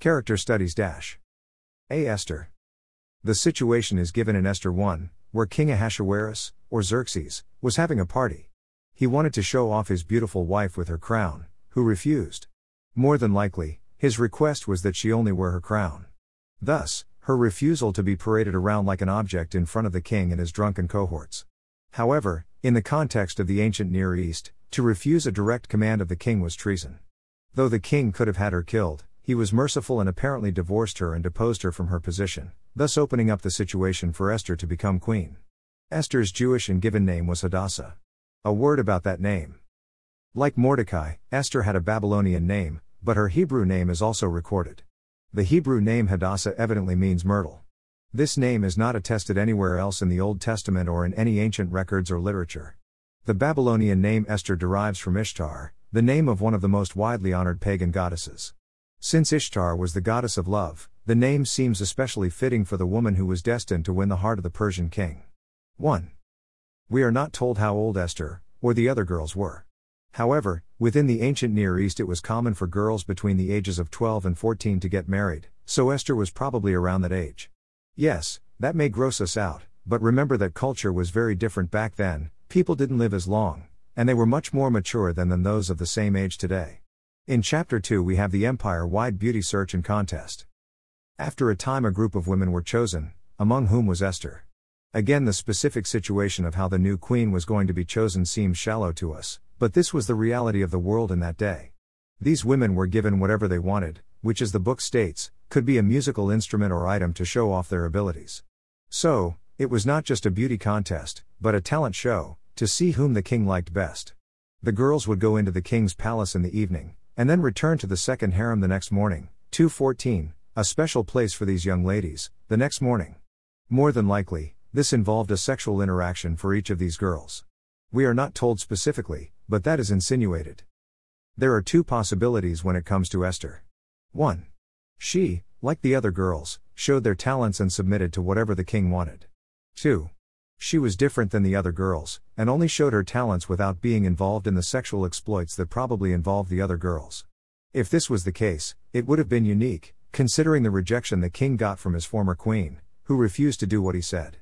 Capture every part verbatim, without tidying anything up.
Character Studies dash. A. Esther. The situation is given in Esther one, where King Ahasuerus, or Xerxes, was having a party. He wanted to show off his beautiful wife with her crown, who refused. More than likely, his request was that she only wear her crown. Thus, her refusal to be paraded around like an object in front of the king and his drunken cohorts. However, in the context of the ancient Near East, to refuse a direct command of the king was treason. Though the king could have had her killed, he was merciful and apparently divorced her and deposed her from her position, thus opening up the situation for Esther to become queen. Esther's Jewish and given name was Hadassah. A word about that name. Like Mordecai, Esther had a Babylonian name, but her Hebrew name is also recorded. The Hebrew name Hadassah evidently means myrtle. This name is not attested anywhere else in the Old Testament or in any ancient records or literature. The Babylonian name Esther derives from Ishtar, the name of one of the most widely honored pagan goddesses. Since Ishtar was the goddess of love, the name seems especially fitting for the woman who was destined to win the heart of the Persian king. one. We are not told how old Esther, or the other girls were. However, within the ancient Near East it was common for girls between the ages of twelve and fourteen to get married, so Esther was probably around that age. Yes, that may gross us out, but remember that culture was very different back then, people didn't live as long, and they were much more mature than, than those of the same age today. In chapter two we have the empire-wide beauty search and contest. After a time a group of women were chosen, among whom was Esther. Again the specific situation of how the new queen was going to be chosen seems shallow to us, but this was the reality of the world in that day. These women were given whatever they wanted, which as the book states, could be a musical instrument or item to show off their abilities. So, it was not just a beauty contest, but a talent show, to see whom the king liked best. The girls would go into the king's palace in the evening, and then return to the second harem the next morning, two fourteen, a special place for these young ladies, the next morning. More than likely, this involved a sexual interaction for each of these girls. We are not told specifically, but that is insinuated. There are two possibilities when it comes to Esther. one. She, like the other girls, showed their talents and submitted to whatever the king wanted. two. She was different than the other girls, and only showed her talents without being involved in the sexual exploits that probably involved the other girls. If this was the case, it would have been unique, considering the rejection the king got from his former queen, who refused to do what he said.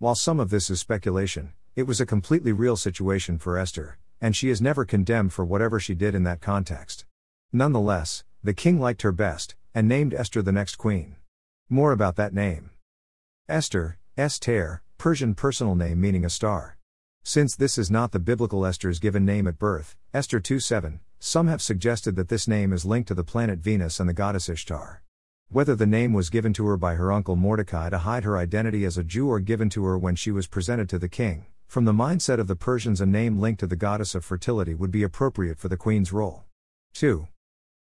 While some of this is speculation, it was a completely real situation for Esther, and she is never condemned for whatever she did in that context. Nonetheless, the king liked her best, and named Esther the next queen. More about that name. Esther, Esther, Persian personal name meaning a star. Since this is not the biblical Esther's given name at birth, Esther two seven, some have suggested that this name is linked to the planet Venus and the goddess Ishtar. Whether the name was given to her by her uncle Mordecai to hide her identity as a Jew or given to her when she was presented to the king, from the mindset of the Persians a name linked to the goddess of fertility would be appropriate for the queen's role. two.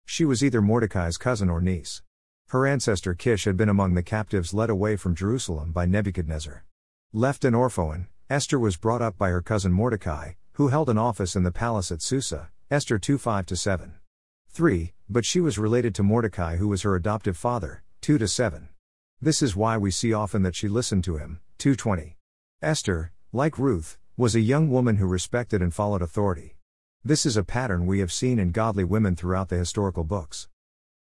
She was either Mordecai's cousin or niece. Her ancestor Kish had been among the captives led away from Jerusalem by Nebuchadnezzar. Left an orphan, Esther was brought up by her cousin Mordecai, who held an office in the palace at Susa, Esther two five to seven. three. But she was related to Mordecai who was her adoptive father, two to seven. This is why we see often that she listened to him, two twenty. Esther, like Ruth, was a young woman who respected and followed authority. This is a pattern we have seen in godly women throughout the historical books.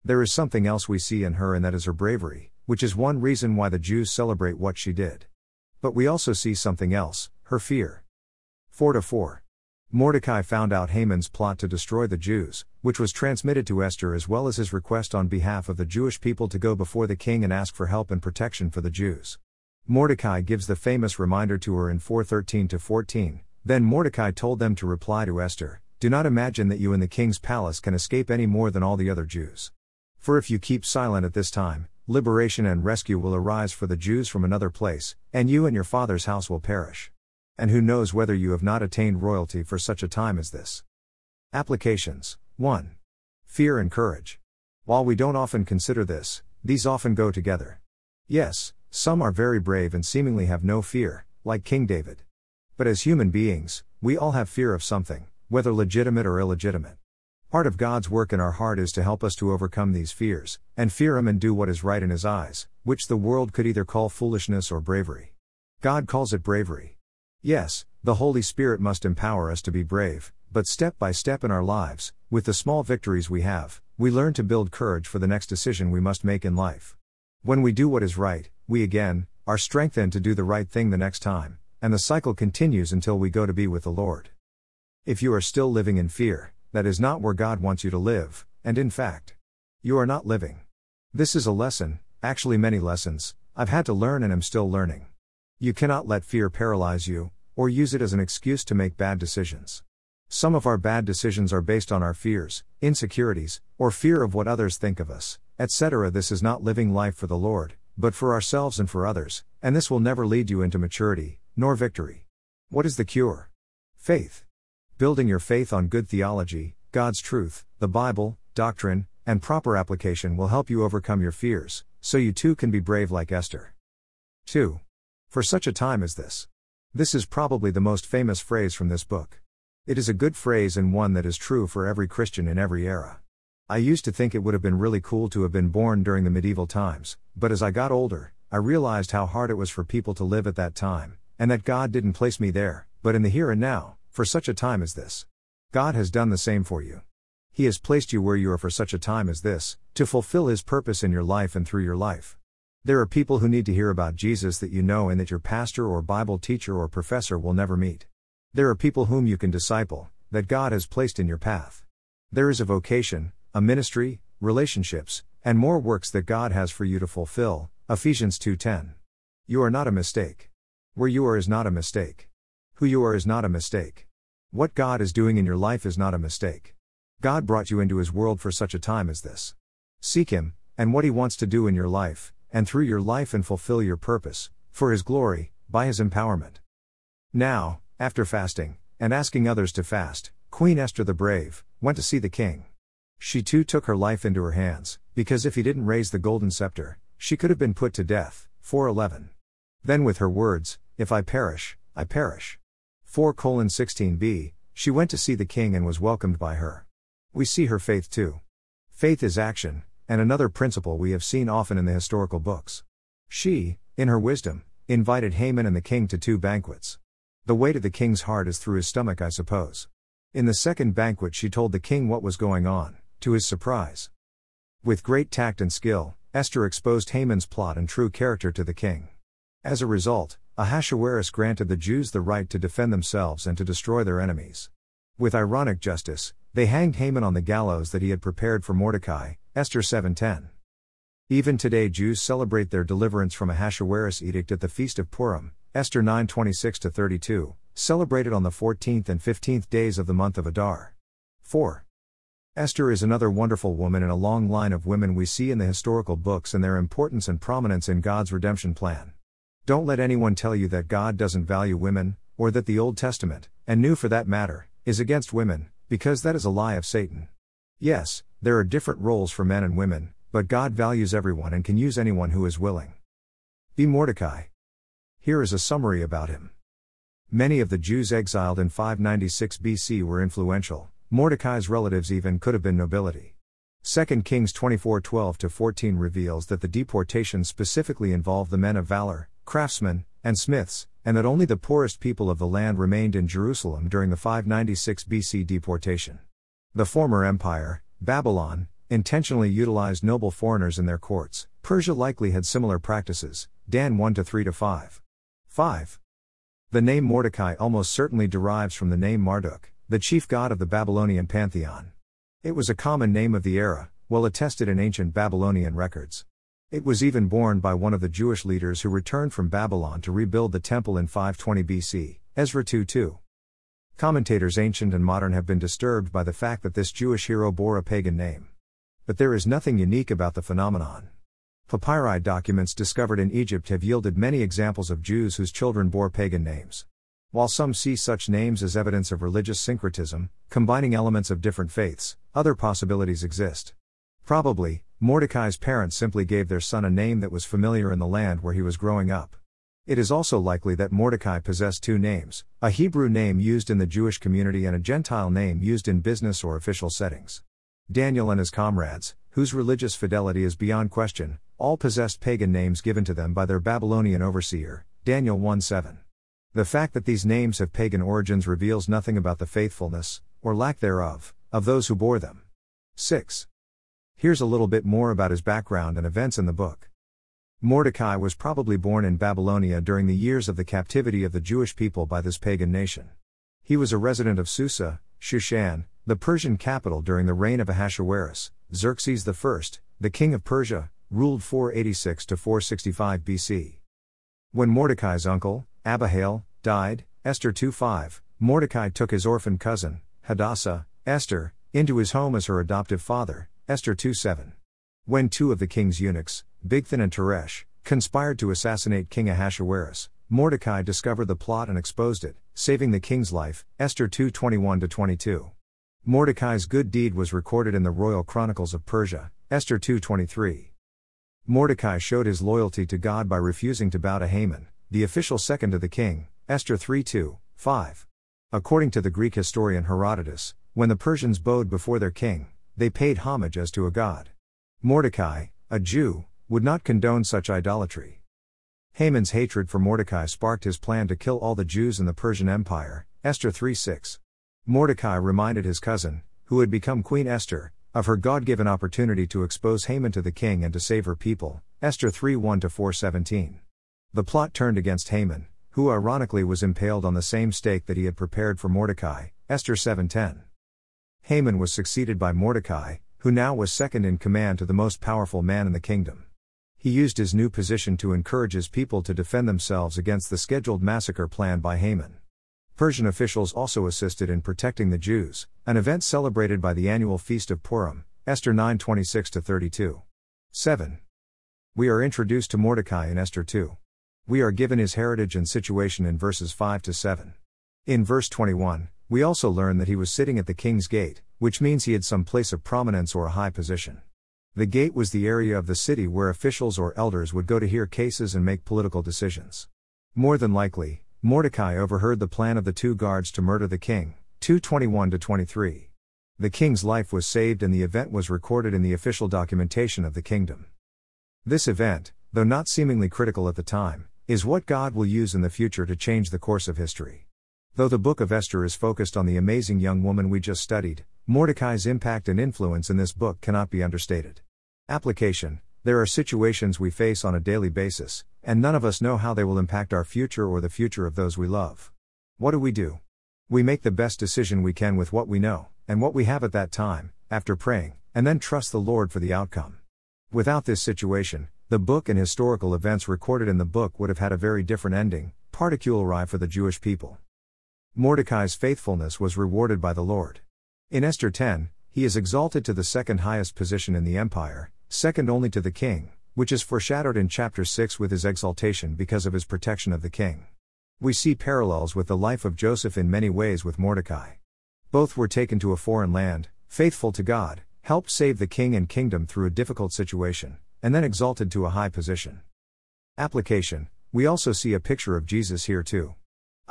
There is something else we see in her and that is her bravery, which is one reason why the Jews celebrate what she did. But we also see something else, her fear. four to four. Mordecai found out Haman's plot to destroy the Jews, which was transmitted to Esther as well as his request on behalf of the Jewish people to go before the king and ask for help and protection for the Jews. Mordecai gives the famous reminder to her in four thirteen to fourteen, Then Mordecai told them to reply to Esther, "Do not imagine that you in the king's palace can escape any more than all the other Jews. For if you keep silent at this time, liberation and rescue will arise for the Jews from another place, and you and your father's house will perish. And who knows whether you have not attained royalty for such a time as this." Applications. one. Fear and courage. While we don't often consider this, these often go together. Yes, some are very brave and seemingly have no fear, like King David. But as human beings, we all have fear of something, whether legitimate or illegitimate. Part of God's work in our heart is to help us to overcome these fears, and fear Him and do what is right in His eyes, which the world could either call foolishness or bravery. God calls it bravery. Yes, the Holy Spirit must empower us to be brave, but step by step in our lives, with the small victories we have, we learn to build courage for the next decision we must make in life. When we do what is right, we again are strengthened to do the right thing the next time, and the cycle continues until we go to be with the Lord. If you are still living in fear, that is not where God wants you to live, and in fact, you are not living. This is a lesson, actually many lessons, I've had to learn and am still learning. You cannot let fear paralyze you, or use it as an excuse to make bad decisions. Some of our bad decisions are based on our fears, insecurities, or fear of what others think of us, et cetera. This is not living life for the Lord, but for ourselves and for others, and this will never lead you into maturity, nor victory. What is the cure? Faith. Building your faith on good theology, God's truth, the Bible, doctrine, and proper application will help you overcome your fears, so you too can be brave like Esther. two. For such a time as this. This is probably the most famous phrase from this book. It is a good phrase and one that is true for every Christian in every era. I used to think it would have been really cool to have been born during the medieval times, but as I got older, I realized how hard it was for people to live at that time, and that God didn't place me there, but in the here and now, for such a time as this. God has done the same for you. He has placed you where you are for such a time as this, to fulfill His purpose in your life and through your life. There are people who need to hear about Jesus that you know and that your pastor or Bible teacher or professor will never meet. There are people whom you can disciple, that God has placed in your path. There is a vocation, a ministry, relationships, and more works that God has for you to fulfill, Ephesians two ten. You are not a mistake. Where you are is not a mistake. Who you are is not a mistake. What God is doing in your life is not a mistake. God brought you into His world for such a time as this. Seek Him, and what He wants to do in your life, and through your life and fulfill your purpose, for His glory, by His empowerment. Now, after fasting, and asking others to fast, Queen Esther the Brave went to see the king. She too took her life into her hands, because if he didn't raise the golden scepter, she could have been put to death, four eleven. Then with her words, "If I perish, I perish." four colon sixteen b, she went to see the king and was welcomed by her. We see her faith too. Faith is action, and another principle we have seen often in the historical books. She, in her wisdom, invited Haman and the king to two banquets. The way to the king's heart is through his stomach, I suppose. In the second banquet she told the king what was going on, to his surprise. With great tact and skill, Esther exposed Haman's plot and true character to the king. As a result, Ahasuerus granted the Jews the right to defend themselves and to destroy their enemies. With ironic justice, they hanged Haman on the gallows that he had prepared for Mordecai, Esther seven ten. Even today Jews celebrate their deliverance from Ahasuerus' edict at the Feast of Purim, Esther nine twenty-six to thirty-two, celebrated on the fourteenth and fifteenth days of the month of Adar. four. Esther is another wonderful woman in a long line of women we see in the historical books and their importance and prominence in God's redemption plan. Don't let anyone tell you that God doesn't value women, or that the Old Testament, and New for that matter, is against women, because that is a lie of Satan. Yes, there are different roles for men and women, but God values everyone and can use anyone who is willing. Be Mordecai. Here is a summary about him. Many of the Jews exiled in five ninety-six B C were influential. Mordecai's relatives even could have been nobility. Second Kings twenty-four twelve to fourteen reveals that the deportation specifically involved the men of valor, craftsmen, and smiths, and that only the poorest people of the land remained in Jerusalem during the five ninety-six B C deportation. The former empire, Babylon, intentionally utilized noble foreigners in their courts. Persia likely had similar practices. Dan one to three to five. five. The name Mordecai almost certainly derives from the name Marduk, the chief god of the Babylonian pantheon. It was a common name of the era, well attested in ancient Babylonian records. It was even borne by one of the Jewish leaders who returned from Babylon to rebuild the temple in five twenty B C, Ezra two two. Commentators ancient and modern have been disturbed by the fact that this Jewish hero bore a pagan name. But there is nothing unique about the phenomenon. Papyri documents discovered in Egypt have yielded many examples of Jews whose children bore pagan names. While some see such names as evidence of religious syncretism, combining elements of different faiths, other possibilities exist. Probably, Mordecai's parents simply gave their son a name that was familiar in the land where he was growing up. It is also likely that Mordecai possessed two names, a Hebrew name used in the Jewish community and a Gentile name used in business or official settings. Daniel and his comrades, whose religious fidelity is beyond question, all possessed pagan names given to them by their Babylonian overseer, Daniel one seven. The fact that these names have pagan origins reveals nothing about the faithfulness, or lack thereof, of those who bore them. six. Here's a little bit more about his background and events in the book. Mordecai was probably born in Babylonia during the years of the captivity of the Jewish people by this pagan nation. He was a resident of Susa, Shushan, the Persian capital during the reign of Ahasuerus. Xerxes the First, the king of Persia, ruled four eighty-six to four sixty-five B C. When Mordecai's uncle, Abihail, died, Esther two five, Mordecai took his orphan cousin, Hadassah, Esther, into his home as her adoptive father, Esther two seven. When two of the king's eunuchs, Bigthan and Teresh, conspired to assassinate King Ahasuerus, Mordecai discovered the plot and exposed it, saving the king's life, Esther two twenty-one to twenty-two. Mordecai's good deed was recorded in the royal chronicles of Persia, Esther two twenty-three. Mordecai showed his loyalty to God by refusing to bow to Haman, the official second to the king, Esther three two, five. According to the Greek historian Herodotus, when the Persians bowed before their king, they paid homage as to a god. Mordecai, a Jew, would not condone such idolatry. Haman's hatred for Mordecai sparked his plan to kill all the Jews in the Persian Empire, Esther three six. Mordecai reminded his cousin, who had become Queen Esther, of her God-given opportunity to expose Haman to the king and to save her people, Esther three one to four seventeen. The plot turned against Haman, who ironically was impaled on the same stake that he had prepared for Mordecai, Esther seven ten. Haman was succeeded by Mordecai, who now was second in command to the most powerful man in the kingdom. He used his new position to encourage his people to defend themselves against the scheduled massacre planned by Haman. Persian officials also assisted in protecting the Jews, an event celebrated by the annual feast of Purim, Esther nine twenty-six to thirty-two. seven. We are introduced to Mordecai in Esther two. We are given his heritage and situation in verses five to seven. In verse twenty-one, we also learn that he was sitting at the king's gate, which means he had some place of prominence or a high position. The gate was the area of the city where officials or elders would go to hear cases and make political decisions. More than likely, Mordecai overheard the plan of the two guards to murder the king, two twenty-one to twenty-three. The king's life was saved and the event was recorded in the official documentation of the kingdom. This event, though not seemingly critical at the time, is what God will use in the future to change the course of history. Though the book of Esther is focused on the amazing young woman we just studied, Mordecai's impact and influence in this book cannot be understated. Application: there are situations we face on a daily basis, and none of us know how they will impact our future or the future of those we love. What do we do? We make the best decision we can with what we know, and what we have at that time, after praying, and then trust the Lord for the outcome. Without this situation, the book and historical events recorded in the book would have had a very different ending, particularly for the Jewish people. Mordecai's faithfulness was rewarded by the Lord. In Esther ten, he is exalted to the second highest position in the empire, second only to the king, which is foreshadowed in chapter six with his exaltation because of his protection of the king. We see parallels with the life of Joseph in many ways with Mordecai. Both were taken to a foreign land, faithful to God, helped save the king and kingdom through a difficult situation, and then exalted to a high position. Application: we also see a picture of Jesus here too.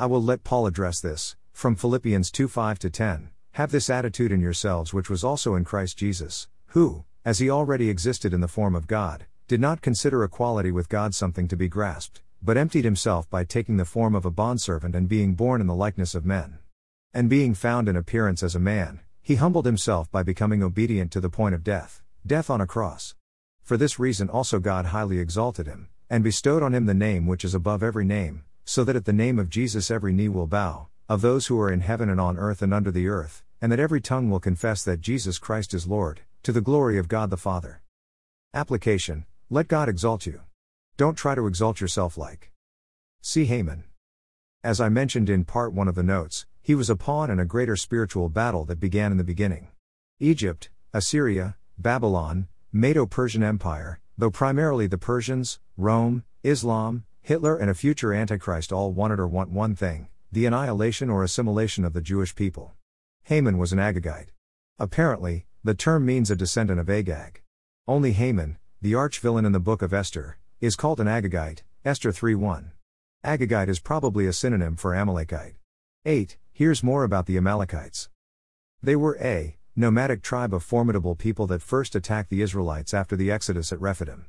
I will let Paul address this, from Philippians two five to ten, have this attitude in yourselves which was also in Christ Jesus, who, as he already existed in the form of God, did not consider equality with God something to be grasped, but emptied himself by taking the form of a bondservant and being born in the likeness of men. And being found in appearance as a man, he humbled himself by becoming obedient to the point of death, death on a cross. For this reason also God highly exalted him, and bestowed on him the name which is above every name, so that at the name of Jesus every knee will bow, of those who are in heaven and on earth and under the earth, and that every tongue will confess that Jesus Christ is Lord, to the glory of God the Father. Application: let God exalt you. Don't try to exalt yourself like. See Haman. As I mentioned in part one of the notes, he was a pawn in a greater spiritual battle that began in the beginning. Egypt, Assyria, Babylon, Medo-Persian Empire, though primarily the Persians, Rome, Islam, Hitler and a future Antichrist all wanted or want one thing: the annihilation or assimilation of the Jewish people. Haman was an Agagite. Apparently, the term means a descendant of Agag. Only Haman, the arch-villain in the book of Esther, is called an Agagite, Esther three one. Agagite is probably a synonym for Amalekite. eight. Here's more about the Amalekites. They were a nomadic tribe of formidable people that first attacked the Israelites after the Exodus at Rephidim.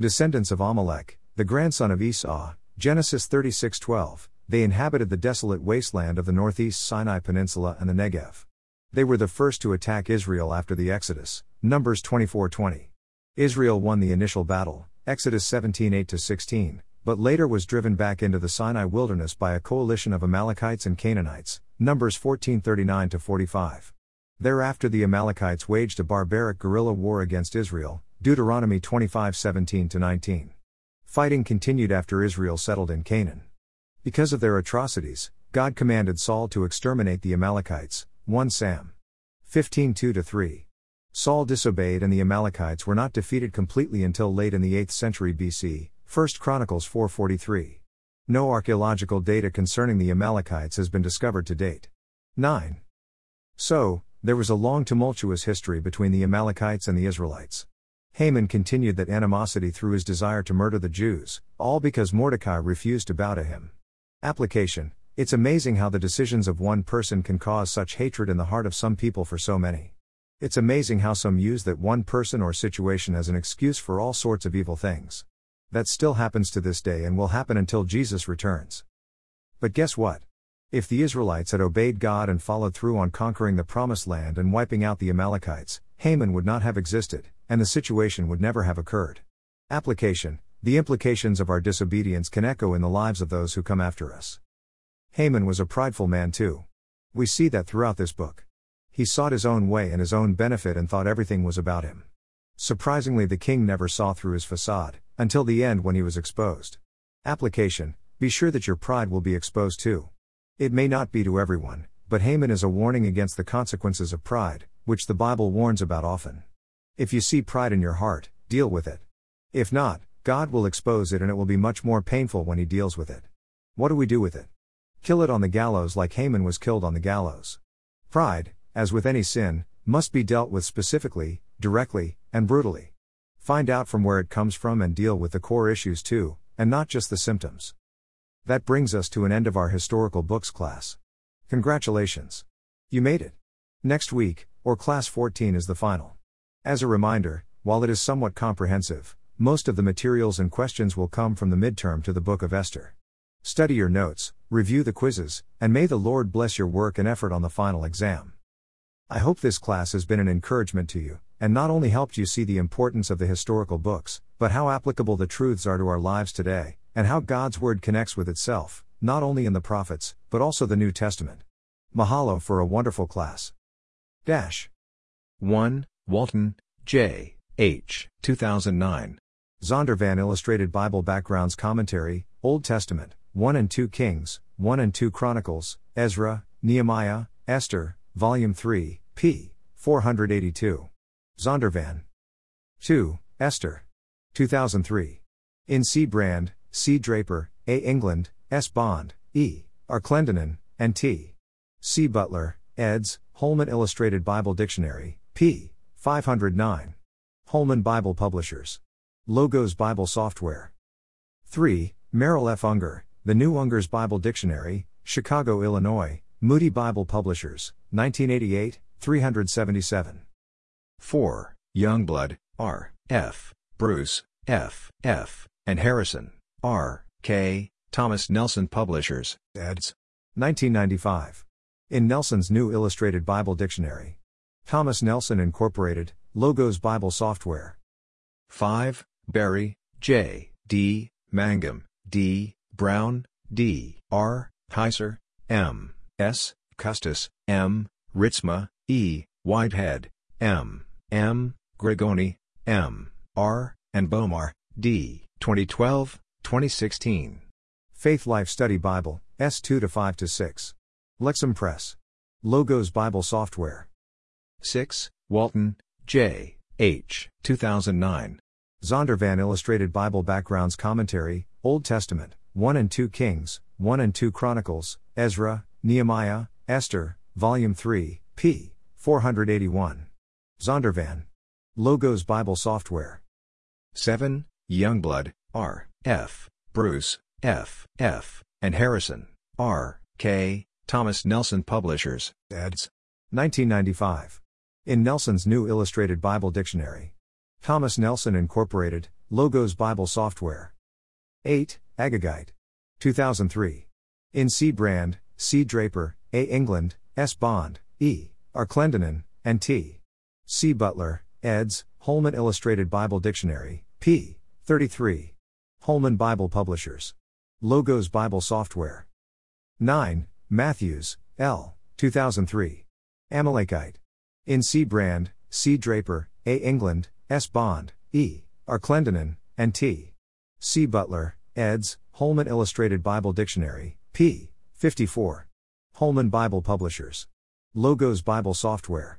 Descendants of Amalek, the grandson of Esau, Genesis thirty-six twelve, they inhabited the desolate wasteland of the northeast Sinai Peninsula and the Negev. They were the first to attack Israel after the Exodus, Numbers twenty-four twenty. Israel won the initial battle, Exodus seventeen eight to sixteen, but later was driven back into the Sinai wilderness by a coalition of Amalekites and Canaanites, Numbers fourteen thirty-nine to forty-five. Thereafter the Amalekites waged a barbaric guerrilla war against Israel, Deuteronomy twenty-five seventeen to nineteen. Fighting continued after Israel settled in Canaan. Because of their atrocities, God commanded Saul to exterminate the Amalekites, First Samuel fifteen two to three. Saul disobeyed and the Amalekites were not defeated completely until late in the eighth century B C, First Chronicles four forty-three. No archaeological data concerning the Amalekites has been discovered to date. nine. So, there was a long tumultuous history between the Amalekites and the Israelites. Haman continued that animosity through his desire to murder the Jews, all because Mordecai refused to bow to him. Application: it's amazing how the decisions of one person can cause such hatred in the heart of some people for so many. It's amazing how some use that one person or situation as an excuse for all sorts of evil things. That still happens to this day and will happen until Jesus returns. But guess what? If the Israelites had obeyed God and followed through on conquering the Promised Land and wiping out the Amalekites, Haman would not have existed, and the situation would never have occurred. Application: the implications of our disobedience can echo in the lives of those who come after us. Haman was a prideful man too. We see that throughout this book. He sought his own way and his own benefit and thought everything was about him. Surprisingly, the king never saw through his facade, until the end when he was exposed. Application: be sure that your pride will be exposed too. It may not be to everyone, but Haman is a warning against the consequences of pride, which the Bible warns about often. If you see pride in your heart, deal with it. If not, God will expose it and it will be much more painful when he deals with it. What do we do with it? Kill it on the gallows like Haman was killed on the gallows. Pride, as with any sin, must be dealt with specifically, directly, and brutally. Find out from where it comes from and deal with the core issues too, and not just the symptoms. That brings us to an end of our historical books class. Congratulations! You made it! Next week, or class fourteen, is the final. As a reminder, while it is somewhat comprehensive, most of the materials and questions will come from the midterm to the Book of Esther. Study your notes, review the quizzes, and may the Lord bless your work and effort on the final exam. I hope this class has been an encouragement to you, and not only helped you see the importance of the historical books, but how applicable the truths are to our lives today, and how God's Word connects with itself, not only in the prophets, but also the New Testament. Mahalo for a wonderful class. Dash. one. Walton, J. H. two thousand nine. Zondervan Illustrated Bible Backgrounds Commentary, Old Testament, one and two Kings, one and two Chronicles, Ezra, Nehemiah, Esther, Volume three, p. four eighty-two. Zondervan. two. Esther. two thousand three. In C. Brand, C. Draper, A. England, S. Bond, E. Arclendenin, and T. C. Butler, eds. Holman Illustrated Bible Dictionary, p. five oh nine. Holman Bible Publishers. Logos Bible Software. three. Merrill F. Unger, The New Unger's Bible Dictionary, Chicago, Illinois, Moody Bible Publishers, nineteen eighty-eight, three seventy-seven. four. Youngblood, R. F., Bruce, F. F., and Harrison, R. K., Thomas Nelson Publishers, eds. nineteen ninety-five. In Nelson's New Illustrated Bible Dictionary. Thomas Nelson Incorporated, Logos Bible Software. five. Berry, J. D., Mangum, D., Brown, D., R., Heiser, M., S., Custis, M., Ritzma, E., Whitehead, M., M., Gregoni, M., R., and Bomar, D., twenty twelve to twenty sixteen. Faith Life Study Bible, S. two to five to six. Lexham Press. Logos Bible Software. six. Walton, J. H. two thousand nine. Zondervan Illustrated Bible Backgrounds Commentary, Old Testament, one and two Kings, one and two Chronicles, Ezra, Nehemiah, Esther, Volume three, p. four eighty-one. Zondervan. Logos Bible Software. seven. Youngblood, R. F., Bruce, F. F., and Harrison, R. K., Thomas Nelson Publishers, eds. nineteen ninety-five. In Nelson's New Illustrated Bible Dictionary. Thomas Nelson Incorporated, Logos Bible Software. eight. Agagite. two thousand three. In C. Brand, C. Draper, A. England, S. Bond, E. Arklendenin, and T. C. Butler, eds, Holman Illustrated Bible Dictionary, p. thirty-three. Holman Bible Publishers. Logos Bible Software. nine. Matthews, L. two thousand three. Amalekite. In C. Brand, C. Draper, A. England, S. Bond, E. Arklendenin, and T. C. Butler, eds, Holman Illustrated Bible Dictionary, p. fifty-four. Holman Bible Publishers. Logos Bible Software.